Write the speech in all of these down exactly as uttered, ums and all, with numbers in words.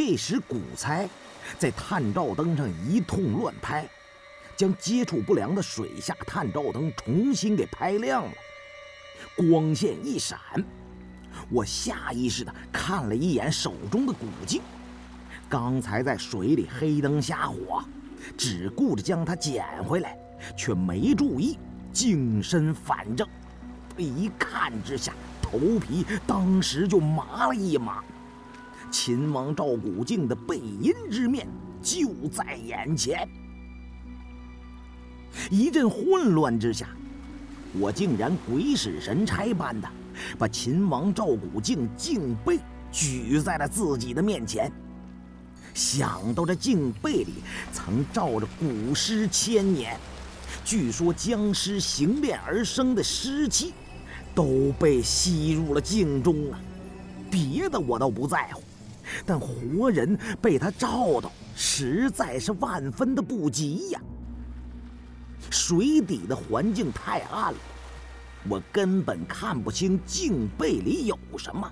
这时古才在探照灯上一通乱拍，将接触不良的水下探照灯重新给拍亮了。光线一闪，我下意识地看了一眼手中的古镜，刚才在水里黑灯瞎火，只顾着将它捡回来，却没注意镜身反正，一看之下头皮当时就麻了一麻。秦王赵古镜的背阴之面就在眼前，一阵混乱之下，我竟然鬼使神差般的把秦王赵古镜镜背举在了自己的面前。想到这镜背里曾照着古尸千年，据说僵尸形炼而生的尸气都被吸入了镜中啊，别的我倒不在乎，但活人被他照到实在是万分的不及呀。水底的环境太暗了，我根本看不清镜背里有什么，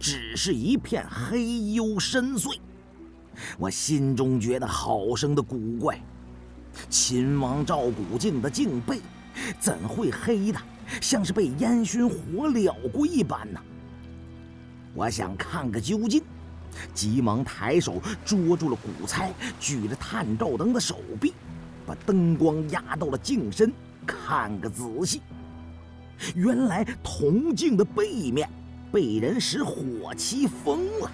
只是一片黑幽深邃。我心中觉得好生的古怪，秦王赵古镜的镜背怎会黑的像是被烟熏火燎过一般呢？我想看个究竟，急忙抬手捉住了古猜举着探照灯的手臂，把灯光压到了镜身，看个仔细。原来铜镜的背面被人使火漆封了，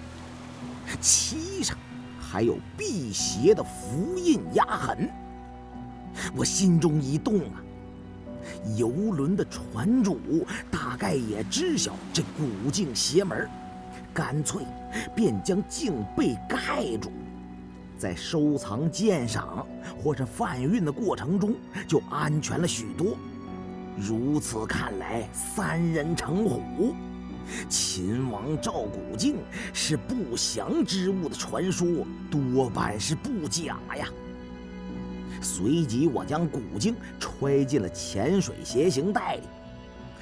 漆上还有辟邪的符印压痕。我心中一动啊，游轮的船主大概也知晓这古镜邪门，干脆便将镜背盖住，在收藏鉴赏或者贩运的过程中就安全了许多。如此看来，三人成虎，秦王赵古镜是不祥之物的传说多半是不假呀。随即我将古镜揣进了潜水鞋型袋里，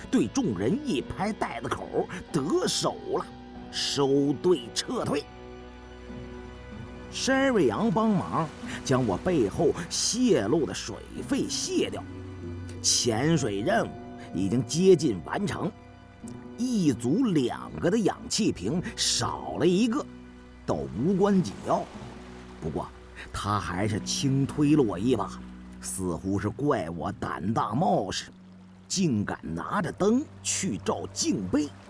对众人一拍袋子口，得手了，收队撤退。山瑞阳帮忙将我背后泄露的水费卸掉，潜水任务已经接近完成，一组两个的氧气瓶少了一个，倒无关紧要，不过他还是轻推了我一把，似乎是怪我胆大冒失，竟敢拿着灯去照镜背，